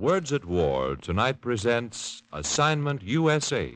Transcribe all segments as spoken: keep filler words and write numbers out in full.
Words at War tonight presents Assignment U S A.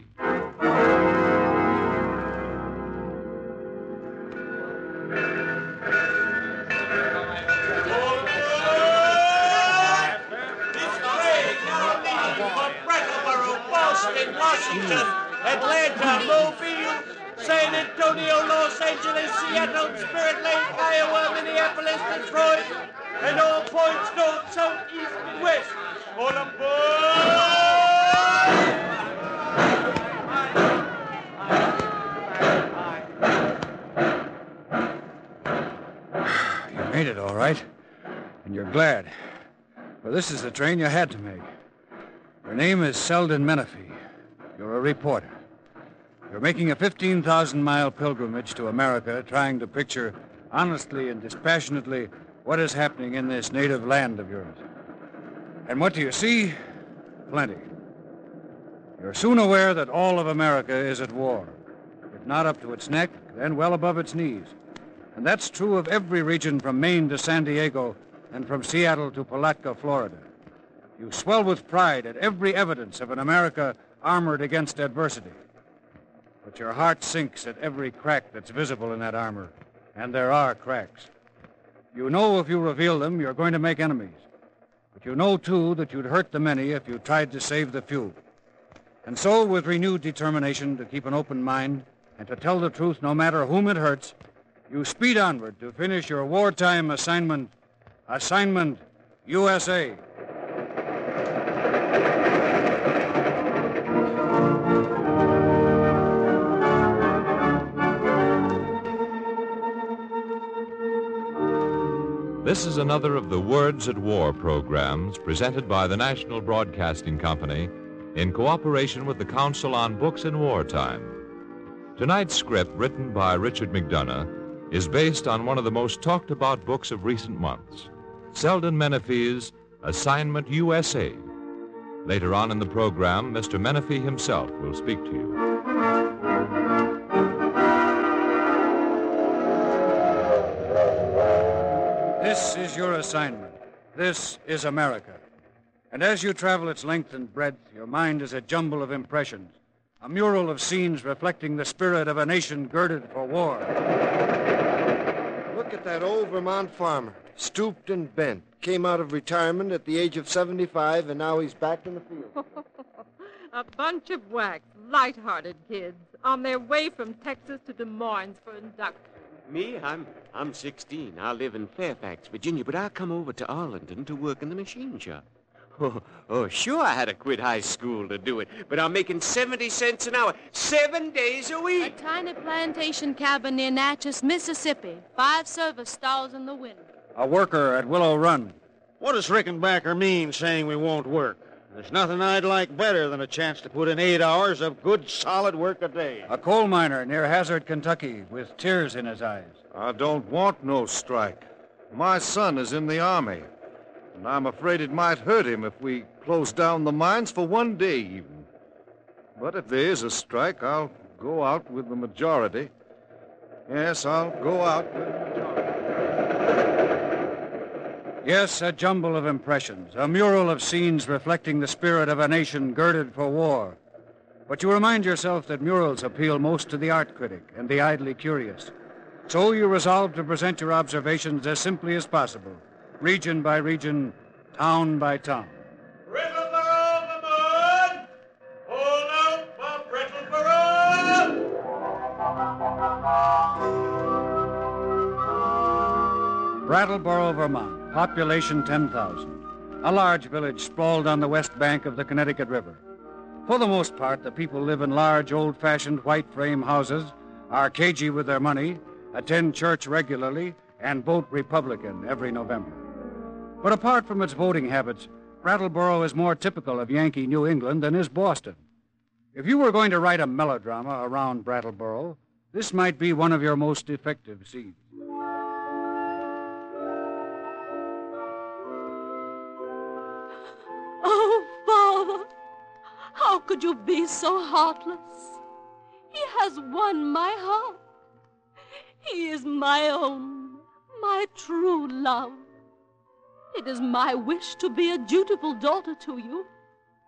This is the train you had to make. Your name is Selden Menefee. You're a reporter. You're making a fifteen thousand mile pilgrimage to America, trying to picture honestly and dispassionately what is happening in this native land of yours. And what do you see? Plenty. You're soon aware that all of America is at war. If not up to its neck, then well above its knees. And that's true of every region from Maine to San Diego, and from Seattle to Palatka, Florida. You swell with pride at every evidence of an America armored against adversity. But your heart sinks at every crack that's visible in that armor, and there are cracks. You know if you reveal them, you're going to make enemies. But you know, too, that you'd hurt the many if you tried to save the few. And so, with renewed determination to keep an open mind and to tell the truth no matter whom it hurts, you speed onward to finish your wartime assignment, Assignment U S A. This is another of the Words at War programs presented by the National Broadcasting Company in cooperation with the Council on Books in Wartime. Tonight's script, written by Richard McDonough, is based on one of the most talked about books of recent months, Selden Menefee's Assignment U S A. Later on in the program, Mister Menefee himself will speak to you. This is your assignment. This is America. And as you travel its length and breadth, your mind is a jumble of impressions, a mural of scenes reflecting the spirit of a nation girded for war. Look at that old Vermont farmer. Stooped and bent. Came out of retirement at the age of seventy-five, and now he's back in the field. A bunch of wax, light-hearted kids, on their way from Texas to Des Moines for induction. Me? I'm I'm sixteen. I live in Fairfax, Virginia, but I come over to Arlington to work in the machine shop. Oh, oh, sure, I had to quit high school to do it, but I'm making seventy cents an hour, seven days a week. A tiny plantation cabin near Natchez, Mississippi. Five service stalls in the winter. A worker at Willow Run. What does Rickenbacker mean saying we won't work? There's nothing I'd like better than a chance to put in eight hours of good, solid work a day. A coal miner near Hazard, Kentucky, with tears in his eyes. I don't want no strike. My son is in the army, and I'm afraid it might hurt him if we close down the mines for one day even. But if there is a strike, I'll go out with the majority. Yes, I'll go out with the majority. Yes, a jumble of impressions, a mural of scenes reflecting the spirit of a nation girded for war. But you remind yourself that murals appeal most to the art critic and the idly curious. So you resolve to present your observations as simply as possible, region by region, town by town. Brattleboro, Vermont! Hold out for Brattleboro! Brattleboro, Vermont. Population ten thousand. A large village sprawled on the west bank of the Connecticut River. For the most part, the people live in large, old-fashioned white frame houses, are cagey with their money, attend church regularly, and vote Republican every November. But apart from its voting habits, Brattleboro is more typical of Yankee New England than is Boston. If you were going to write a melodrama around Brattleboro, this might be one of your most effective scenes. How could you be so heartless? He has won my heart. He is my own, my true love. It is my wish to be a dutiful daughter to you,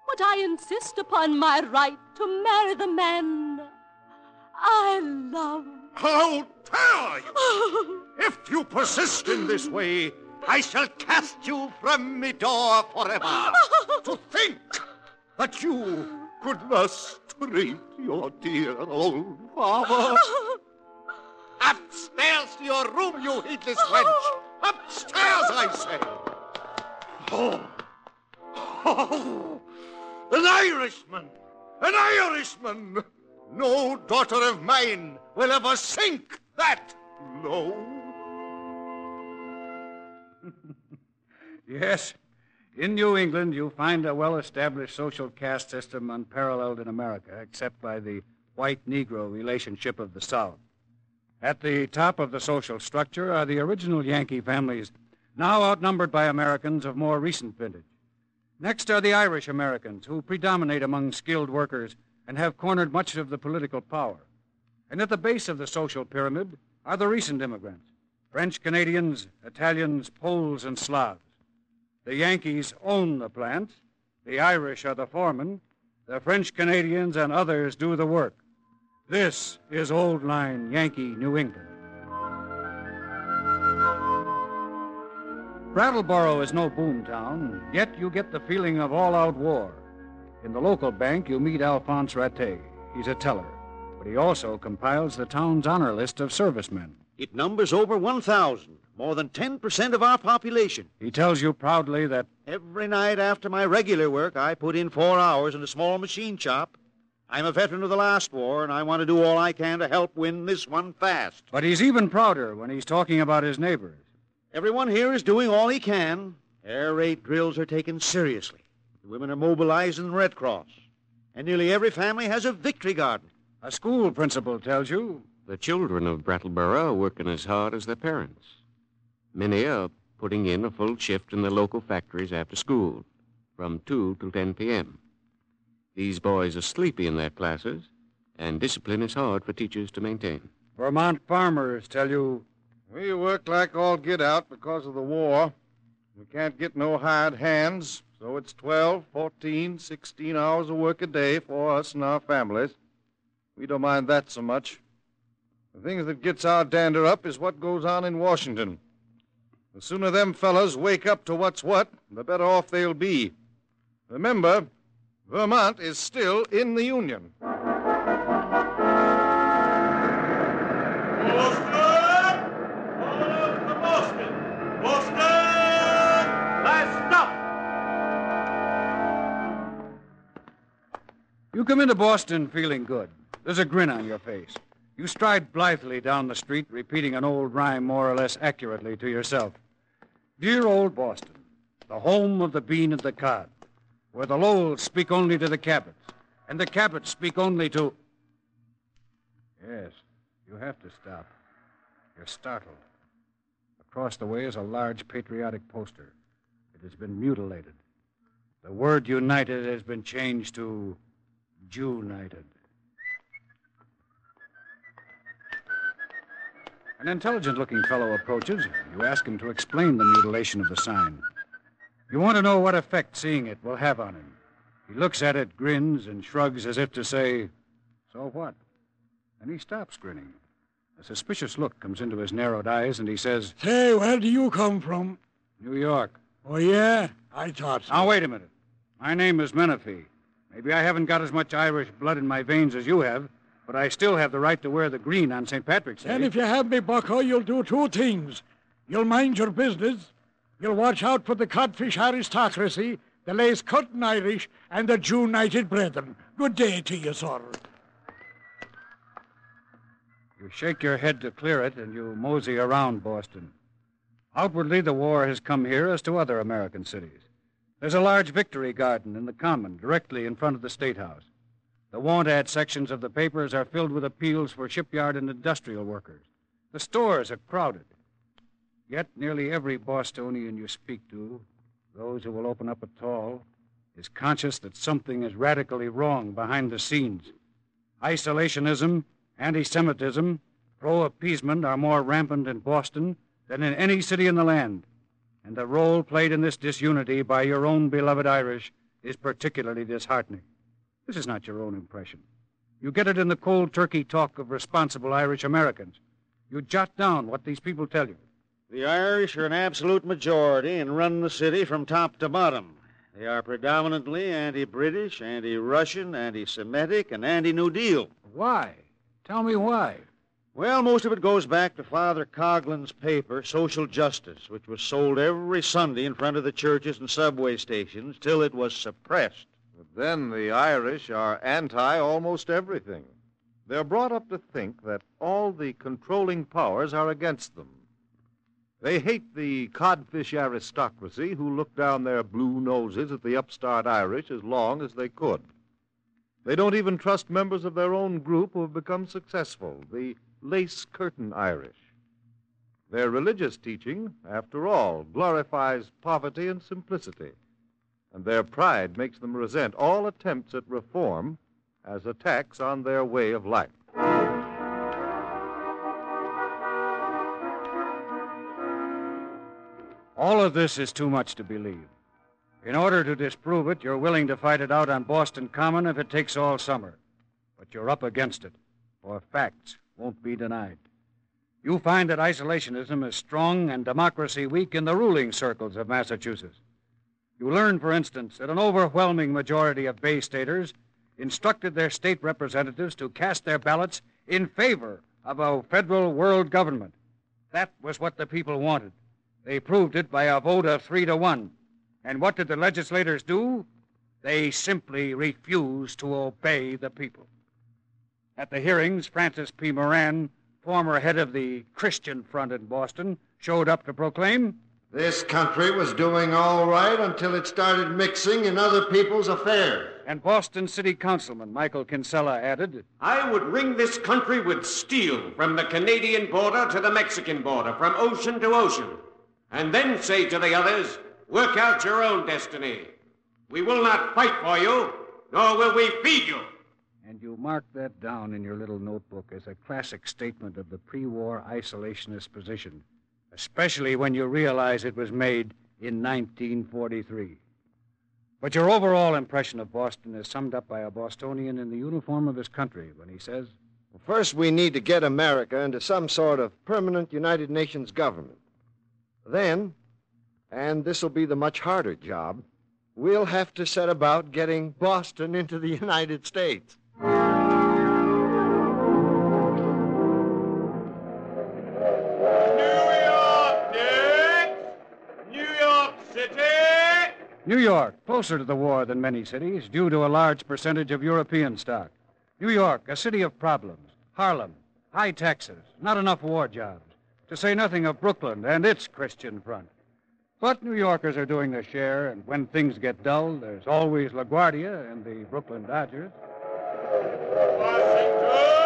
but I insist upon my right to marry the man I love. How dare you! If you persist in this way, I shall cast you from my door forever. To think that you could thus treat your dear old father. Upstairs to your room, you heedless wench. Upstairs, I say. Oh, oh, an Irishman, an Irishman. No daughter of mine will ever sink that low. Yes, in New England, you find a well-established social caste system unparalleled in America, except by the white-Negro relationship of the South. At the top of the social structure are the original Yankee families, now outnumbered by Americans of more recent vintage. Next are the Irish Americans, who predominate among skilled workers and have cornered much of the political power. And at the base of the social pyramid are the recent immigrants, French Canadians, Italians, Poles, and Slavs. The Yankees own the plant, the Irish are the foremen, the French Canadians and others do the work. This is old line Yankee New England. Brattleboro is no boomtown, yet you get the feeling of all-out war. In the local bank, you meet Alphonse Rattay. He's a teller, but he also compiles the town's honor list of servicemen. It numbers over one thousand. More than ten percent of our population. He tells you proudly that every night after my regular work, I put in four hours in a small machine shop. I'm a veteran of the last war, and I want to do all I can to help win this one fast. But he's even prouder when he's talking about his neighbors. Everyone here is doing all he can. Air raid drills are taken seriously. The women are mobilized in the Red Cross. And nearly every family has a victory garden. A school principal tells you the children of Brattleboro are working as hard as their parents. Many are putting in a full shift in the local factories after school, from two till ten p.m. These boys are sleepy in their classes, and discipline is hard for teachers to maintain. Vermont farmers tell you, we work like all get out because of the war. We can't get no hired hands, so it's twelve, fourteen, sixteen hours of work a day for us and our families. We don't mind that so much. The thing that gets our dander up is what goes on in Washington. The sooner them fellas wake up to what's what, the better off they'll be. Remember, Vermont is still in the Union. Boston! All up to Boston! Boston! Last stop! You come into Boston feeling good. There's a grin on your face. You stride blithely down the street, repeating an old rhyme more or less accurately to yourself. Dear old Boston, the home of the bean and the cod, where the Lowells speak only to the Cabots, and the Cabots speak only to... Yes, you have to stop. You're startled. Across the way is a large patriotic poster. It has been mutilated. The word united has been changed to Jew-nited. An intelligent-looking fellow approaches. You ask him to explain the mutilation of the sign. You want to know what effect seeing it will have on him. He looks at it, grins, and shrugs as if to say, so what? Then he stops grinning. A suspicious look comes into his narrowed eyes, and he says, say, where do you come from? New York. Oh, yeah? I thought so. Now, wait a minute. My name is Menefee. Maybe I haven't got as much Irish blood in my veins as you have, but I still have the right to wear the green on Saint Patrick's Day. And if you have me, Bucko, you'll do two things. You'll mind your business. You'll watch out for the codfish aristocracy, the lace-cutting Irish, and the Jew-nited brethren. Good day to you, sir. You shake your head to clear it, and you mosey around Boston. Outwardly, the war has come here as to other American cities. There's a large victory garden in the Common, directly in front of the State House. The want-ad sections of the papers are filled with appeals for shipyard and industrial workers. The stores are crowded. Yet nearly every Bostonian you speak to, those who will open up at all, is conscious that something is radically wrong behind the scenes. Isolationism, anti-Semitism, pro-appeasement are more rampant in Boston than in any city in the land. and the role played in this disunity by your own beloved Irish is particularly disheartening. This is not your own impression. You get it in the cold turkey talk of responsible Irish Americans. You jot down what these people tell you. The Irish are an absolute majority and run the city from top to bottom. They are predominantly anti-British, anti-Russian, anti-Semitic, and anti-New Deal. Why? Tell me why. Well, most of it goes back to Father Coughlin's paper, Social Justice, which was sold every Sunday in front of the churches and subway stations till it was suppressed. But then the Irish are anti almost everything. They're brought up to think that all the controlling powers are against them. They hate the codfish aristocracy who looked down their blue noses at the upstart Irish as long as they could. They don't even trust members of their own group who have become successful, the lace-curtain Irish. Their religious teaching, after all, glorifies poverty and simplicity, and their pride makes them resent all attempts at reform as attacks on their way of life. All of this is too much to believe. In order to disprove it, you're willing to fight it out on Boston Common if it takes all summer. But you're up against it, for facts won't be denied. You find that isolationism is strong and democracy weak in the ruling circles of Massachusetts. You learn, for instance, that an overwhelming majority of Bay Staters instructed their state representatives to cast their ballots in favor of a federal world government. That was what the people wanted. They proved it by a vote of three to one. And what did the legislators do? They simply refused to obey the people. At the hearings, Francis P. Moran, former head of the Christian Front in Boston, showed up to proclaim, "This country was doing all right until it started mixing in other people's affairs." And Boston City Councilman Michael Kinsella added, "I would wring this country with steel from the Canadian border to the Mexican border, from ocean to ocean, and then say to the others, work out your own destiny. We will not fight for you, nor will we feed you." And you mark that down in your little notebook as a classic statement of the pre-war isolationist position, especially when you realize it was made in nineteen forty-three. But your overall impression of Boston is summed up by a Bostonian in the uniform of his country when he says, "Well, first we need to get America into some sort of permanent United Nations government. Then, and this will be the much harder job, we'll have to set about getting Boston into the United States." New York, closer to the war than many cities, due to a large percentage of European stock. New York, a city of problems. Harlem, high taxes, not enough war jobs, to say nothing of Brooklyn and its Christian Front. But New Yorkers are doing their share, and when things get dull, there's always LaGuardia and the Brooklyn Dodgers. Washington!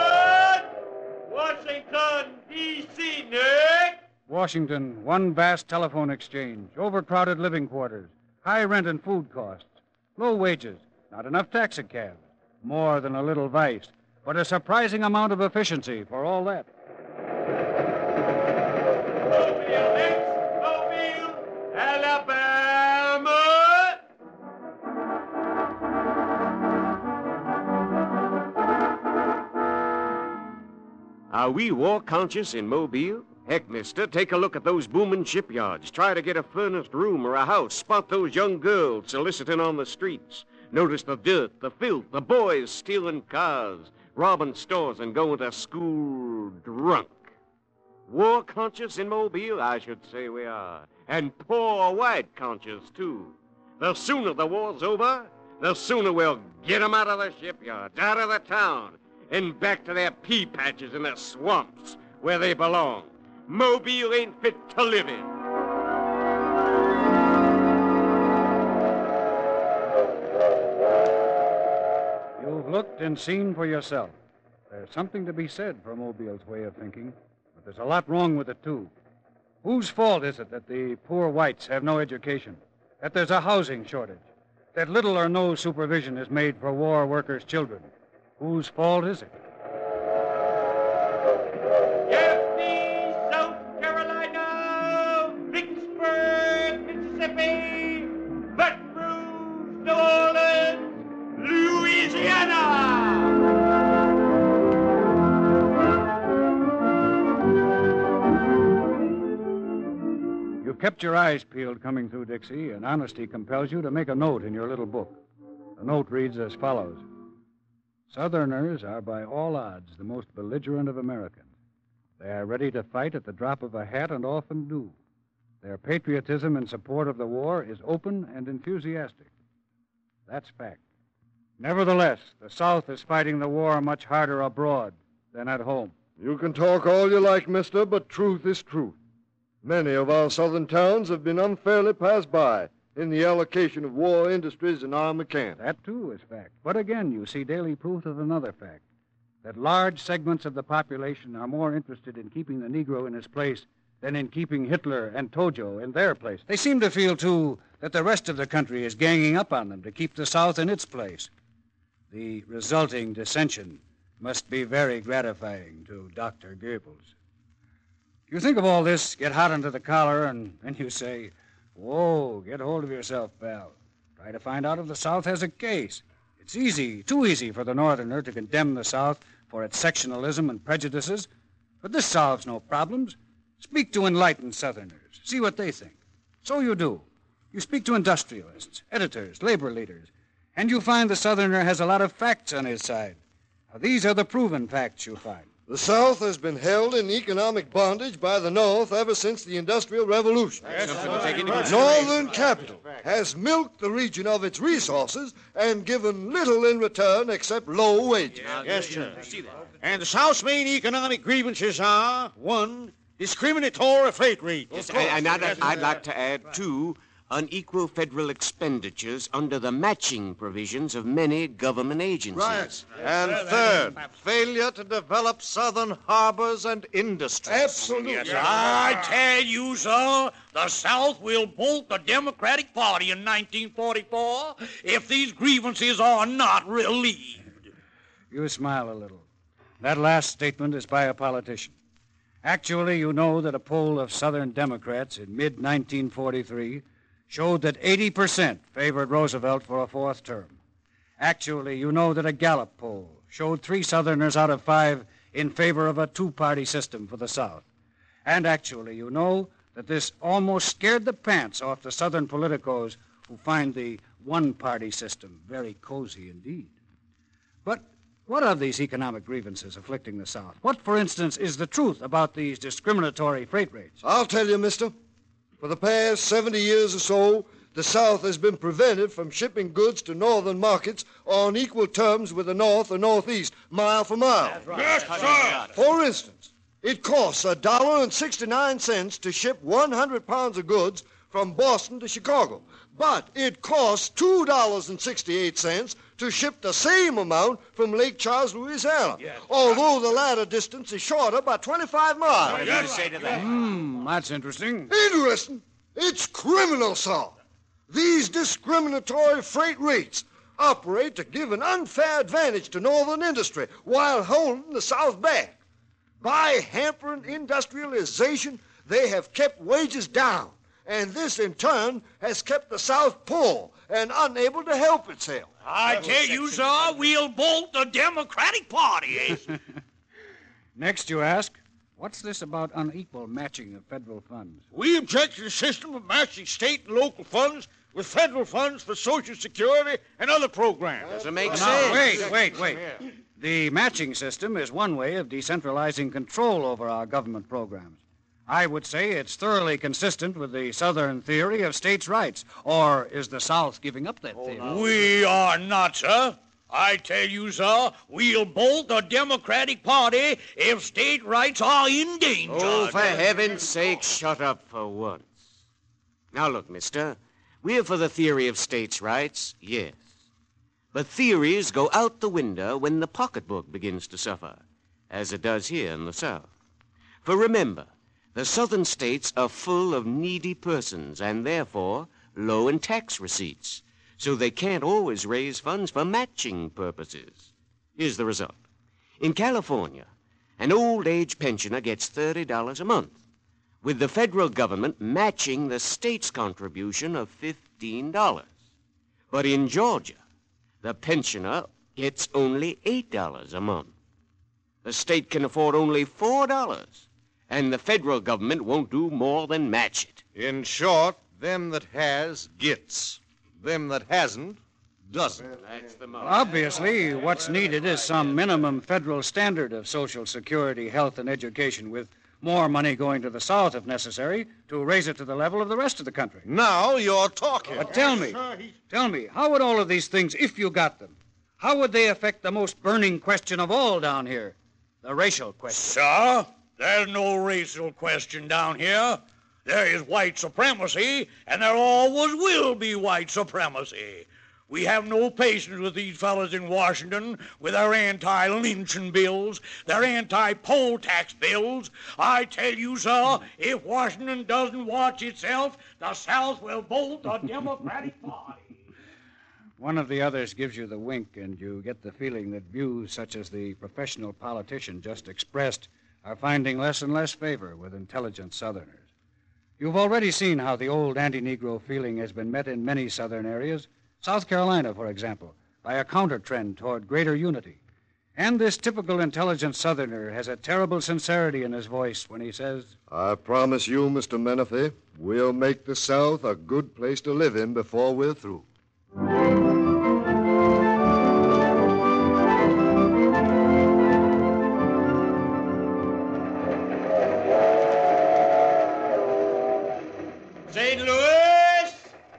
Washington, D C, Nick! Washington, one vast telephone exchange, overcrowded living quarters, high rent and food costs, low wages, not enough taxicabs, more than a little vice, but a surprising amount of efficiency for all that. Mobile next, Mobile, Alabama! Are we war conscious in Mobile? Heck, mister, take a look at those booming shipyards. Try to get a furnished room or a house. Spot those young girls soliciting on the streets. Notice the dirt, the filth, the boys stealing cars, robbing stores, and going to school drunk. War conscious in Mobile? I should say we are. And poor white conscious, too. The sooner the war's over, the sooner we'll get 'em out of the shipyards, out of the town, and back to their pea patches in the swamps where they belong. Mobile ain't fit to live in. You've looked and seen for yourself. There's something to be said for Mobile's way of thinking, but there's a lot wrong with it, too. Whose fault is it that the poor whites have no education, that there's a housing shortage, that little or no supervision is made for war workers' children? Whose fault is it? South Carolina, Vicksburg, kept your eyes peeled coming through, Dixie, and honesty compels you to make a note in your little book. The note reads as follows. Southerners are by all odds the most belligerent of Americans. They are ready to fight at the drop of a hat and often do. Their patriotism in support of the war is open and enthusiastic. That's fact. Nevertheless, the South is fighting the war much harder abroad than at home. You can talk all you like, mister, but truth is truth. Many of our southern towns have been unfairly passed by in the allocation of war industries and armed mechanics. That, too, is fact. But again, you see daily proof of another fact, that large segments of the population are more interested in keeping the Negro in his place than in keeping Hitler and Tojo in their place. They seem to feel, too, that the rest of the country is ganging up on them to keep the South in its place. The resulting dissension must be very gratifying to Doctor Goebbels. You think of all this, get hot under the collar, and then you say, whoa, get hold of yourself, pal. Try to find out if the South has a case. It's easy, too easy for the Northerner to condemn the South for its sectionalism and prejudices, but this solves no problems. Speak to enlightened Southerners. See what they think. So you do. You speak to industrialists, editors, labor leaders, and you find the Southerner has a lot of facts on his side. Now, these are the proven facts you find. The South has been held in economic bondage by the North ever since the Industrial Revolution. Northern capital has milked the region of its resources and given little in return except low wages. Yes, sir. And the South's main economic grievances are, one, discriminatory freight rates. And I'd like to add, two, unequal federal expenditures under the matching provisions of many government agencies. Right. And third, failure to develop southern harbors and industries. Absolutely. Yes, I tell you, sir, the South will bolt the Democratic Party in nineteen forty-four if these grievances are not relieved. You smile a little. That last statement is by a politician. Actually, you know that a poll of Southern Democrats in mid nineteen forty-three showed that eighty percent favored Roosevelt for a fourth term. Actually, you know that a Gallup poll showed three Southerners out of five in favor of a two-party system for the South. And actually, you know that this almost scared the pants off the Southern politicos who find the one-party system very cozy indeed. But what are these economic grievances afflicting the South? What, for instance, is the truth about these discriminatory freight rates? I'll tell you, mister. For the past seventy years or so, the South has been prevented from shipping goods to northern markets on equal terms with the North or Northeast, mile for mile. Right. Yes, sir. For instance, it costs one dollar and sixty-nine cents to ship one hundred pounds of goods from Boston to Chicago, but it costs two dollars and sixty-eight cents to ship the same amount from Lake Charles, Louisiana, yes, although the latter distance is shorter by twenty-five miles. What are you going to say to that? Hmm, that's interesting. Interesting? It's criminal, sir. These discriminatory freight rates operate to give an unfair advantage to northern industry while holding the South back. By hampering industrialization, they have kept wages down, and this, in turn, has kept the South poor and unable to help itself. I tell you, sir, we'll bolt the Democratic Party, eh? Next, you ask, what's this about unequal matching of federal funds? We object to the system of matching state and local funds with federal funds for Social Security and other programs. Doesn't make sense. Wait, wait, wait. The matching system is one way of decentralizing control over our government programs. I would say it's thoroughly consistent with the Southern theory of states' rights. Or is the South giving up that theory? We are not, sir. I tell you, sir, we'll bolt the Democratic Party if state rights are in danger. Oh, for heaven's sake, shut up for once. Now, look, mister, we're for the theory of states' rights, yes. But theories go out the window when the pocketbook begins to suffer, as it does here in the South. For remember, the southern states are full of needy persons and, therefore, low in tax receipts, so they can't always raise funds for matching purposes. Here's the result. In California, an old-age pensioner gets thirty dollars a month, with the federal government matching the state's contribution of fifteen dollars. But in Georgia, the pensioner gets only eight dollars a month. The state can afford only four dollars. and the federal government won't do more than match it. In short, them that has, gets. Them that hasn't, doesn't. That's the most. Obviously, what's needed is some minimum federal standard of Social Security, health, and education, with more money going to the South, if necessary, to raise it to the level of the rest of the country. Now you're talking. But tell me, tell me, how would all of these things, if you got them, how would they affect the most burning question of all down here, the racial question? Sir, there's no racial question down here. There is white supremacy, and there always will be white supremacy. We have no patience with these fellas in Washington, with their anti-lynching bills, their anti-poll tax bills. I tell you, sir, if Washington doesn't watch itself, the South will bolt the Democratic Party. One of the others gives you the wink, and you get the feeling that views such as the professional politician just expressed are finding less and less favor with intelligent Southerners. You've already seen how the old anti-Negro feeling has been met in many Southern areas, South Carolina, for example, by a counter-trend toward greater unity. And this typical intelligent Southerner has a terrible sincerity in his voice when he says, I promise you, Mister Menefee, we'll make the South a good place to live in before we're through. Saint Louis,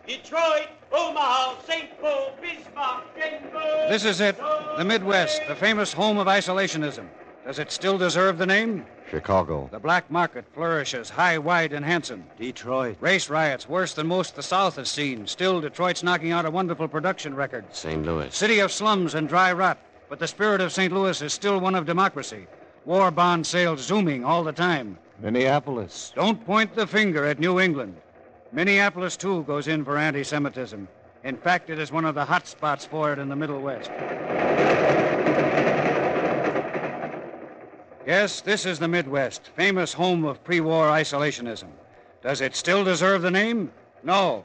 Detroit, Omaha, Saint Paul, Bismarck, Denver. This is it, the Midwest, the famous home of isolationism. Does it still deserve the name? Chicago. The black market flourishes high, wide, and handsome. Detroit. Race riots worse than most the South has seen. Still, Detroit's knocking out a wonderful production record. Saint Louis. City of slums and dry rot, but the spirit of Saint Louis is still one of democracy. War bond sales zooming all the time. Minneapolis. Don't point the finger at New England. Minneapolis, too, goes in for anti-Semitism. In fact, it is one of the hot spots for it in the Middle West. Yes, this is the Midwest, famous home of pre-war isolationism. Does it still deserve the name? No.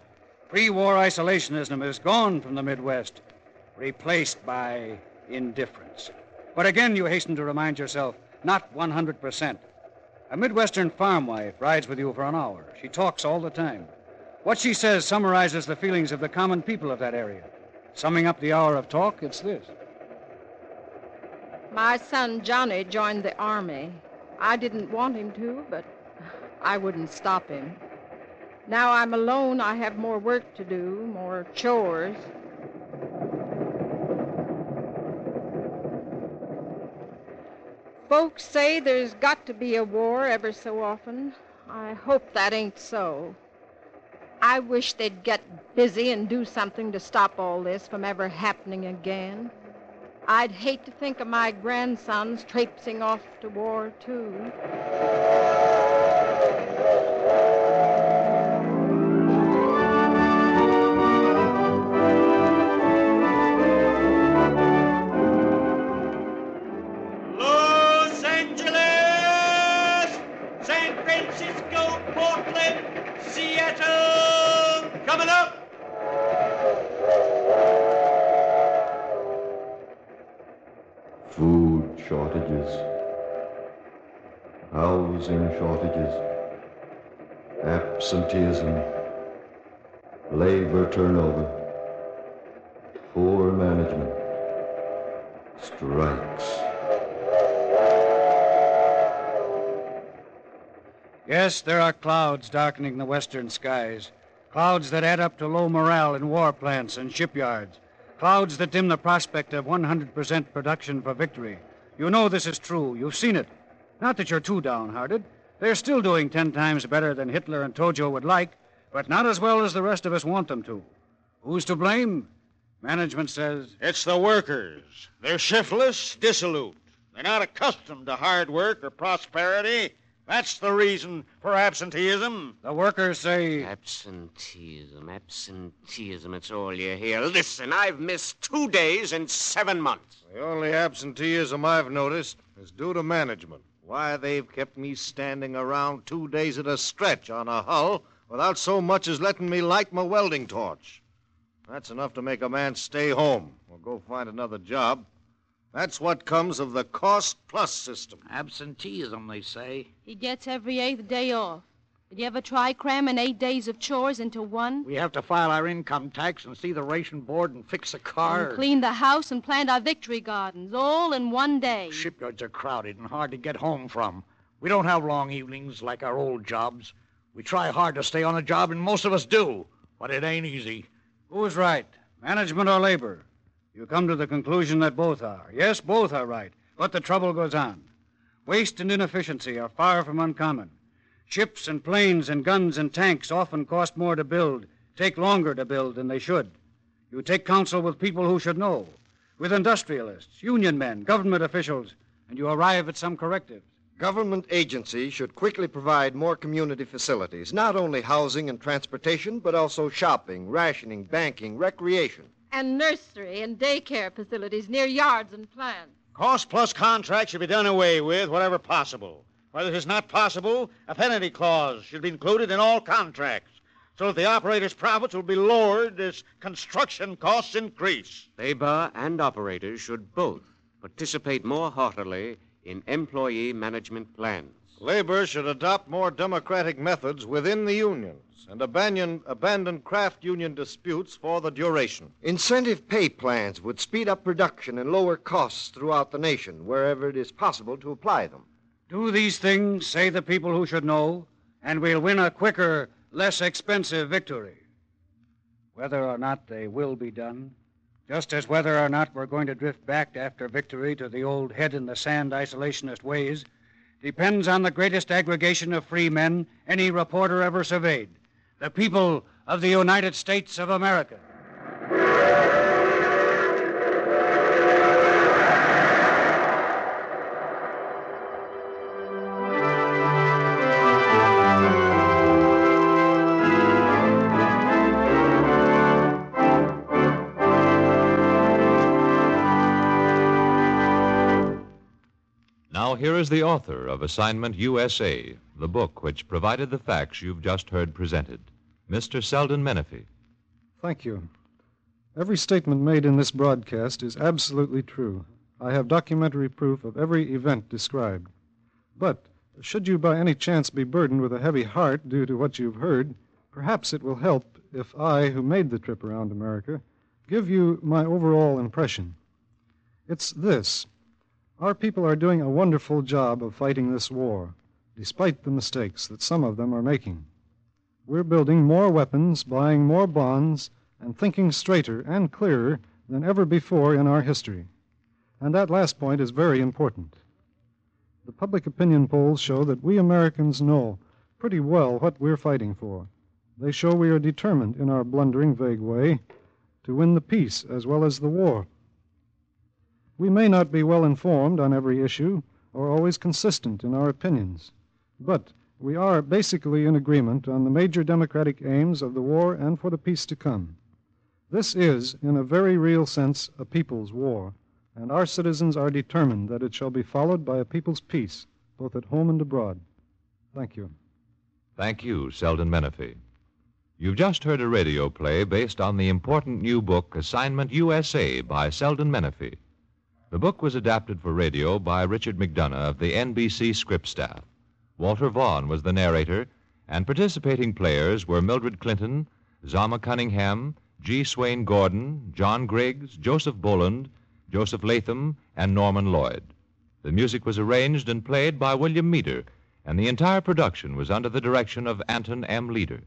Pre-war isolationism is gone from the Midwest, replaced by indifference. But again, you hasten to remind yourself, not one hundred percent. A Midwestern farm wife rides with you for an hour. She talks all the time. What she says summarizes the feelings of the common people of that area. Summing up the hour of talk, it's this. My son, Johnny, joined the Army. I didn't want him to, but I wouldn't stop him. Now I'm alone, I have more work to do, more chores. Folks say there's got to be a war ever so often. I hope that ain't so. I wish they'd get busy and do something to stop all this from ever happening again. I'd hate to think of my grandsons traipsing off to war, too. Housing shortages, absenteeism, labor turnover, poor management, strikes. Yes, there are clouds darkening the western skies, clouds that add up to low morale in war plants and shipyards, clouds that dim the prospect of one hundred percent production for victory. You know this is true. You've seen it. Not that you're too downhearted. They're still doing ten times better than Hitler and Tojo would like, but not as well as the rest of us want them to. Who's to blame? Management says, it's the workers. They're shiftless, dissolute. They're not accustomed to hard work or prosperity. That's the reason for absenteeism. The workers say, absenteeism, absenteeism, it's all you hear. Listen, I've missed two days in seven months. The only absenteeism I've noticed is due to management. Why, they've kept me standing around two days at a stretch on a hull without so much as letting me light my welding torch. That's enough to make a man stay home or go find another job. That's what comes of the cost-plus system. Absenteeism, they say. He gets every eighth day off. Did you ever try cramming eight days of chores into one? We have to file our income tax and see the ration board and fix a car. And clean the house and plant our victory gardens, all in one day. Shipyards are crowded and hard to get home from. We don't have long evenings like our old jobs. We try hard to stay on a job, and most of us do. But it ain't easy. Who's right, management or labor? You come to the conclusion that both are. Yes, both are right, but the trouble goes on. Waste and inefficiency are far from uncommon. Ships and planes and guns and tanks often cost more to build, take longer to build than they should. You take counsel with people who should know, with industrialists, union men, government officials, and you arrive at some correctives. Government agencies should quickly provide more community facilities, not only housing and transportation, but also shopping, rationing, banking, recreation. And nursery and daycare facilities near yards and plants. Cost-plus contracts should be done away with wherever possible. Where this is not possible, a penalty clause should be included in all contracts so that the operator's profits will be lowered as construction costs increase. Labor and operators should both participate more heartily in employee management plans. Labor should adopt more democratic methods within the unions and abandon, abandon craft union disputes for the duration. Incentive pay plans would speed up production and lower costs throughout the nation, wherever it is possible to apply them. Do these things, say the people who should know, and we'll win a quicker, less expensive victory. Whether or not they will be done, just as whether or not we're going to drift back after victory to the old head-in-the-sand isolationist ways, depends on the greatest aggregation of free men any reporter ever surveyed, the people of the United States of America. Now here is the author of Assignment U S A, the book which provided the facts you've just heard presented, Mister Selden Menefee. Thank you. Every statement made in this broadcast is absolutely true. I have documentary proof of every event described. But should you by any chance be burdened with a heavy heart due to what you've heard, perhaps it will help if I, who made the trip around America, give you my overall impression. It's this. Our people are doing a wonderful job of fighting this war, despite the mistakes that some of them are making. We're building more weapons, buying more bonds, and thinking straighter and clearer than ever before in our history. And that last point is very important. The public opinion polls show that we Americans know pretty well what we're fighting for. They show we are determined, in our blundering, vague way, to win the peace as well as the war. We may not be well informed on every issue or always consistent in our opinions, but we are basically in agreement on the major democratic aims of the war and for the peace to come. This is, in a very real sense, a people's war, and our citizens are determined that it shall be followed by a people's peace, both at home and abroad. Thank you. Thank you, Selden Menefee. You've just heard a radio play based on the important new book, Assignment U S A, by Selden Menefee. The book was adapted for radio by Richard McDonough of the N B C script staff. Walter Vaughan was the narrator, and participating players were Mildred Clinton, Zama Cunningham, G. Swain Gordon, John Griggs, Joseph Boland, Joseph Latham, and Norman Lloyd. The music was arranged and played by William Meader, and the entire production was under the direction of Anton M. Leader.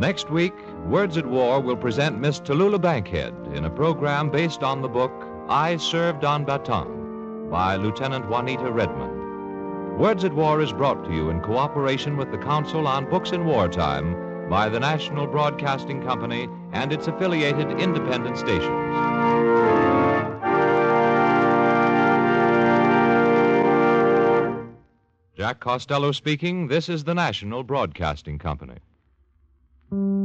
Next week, Words at War will present Miss Tallulah Bankhead in a program based on the book I Served on Bataan by Lieutenant Juanita Redmond. Words at War is brought to you in cooperation with the Council on Books in Wartime by the National Broadcasting Company and its affiliated independent stations. Jack Costello speaking. This is the National Broadcasting Company. Thank you.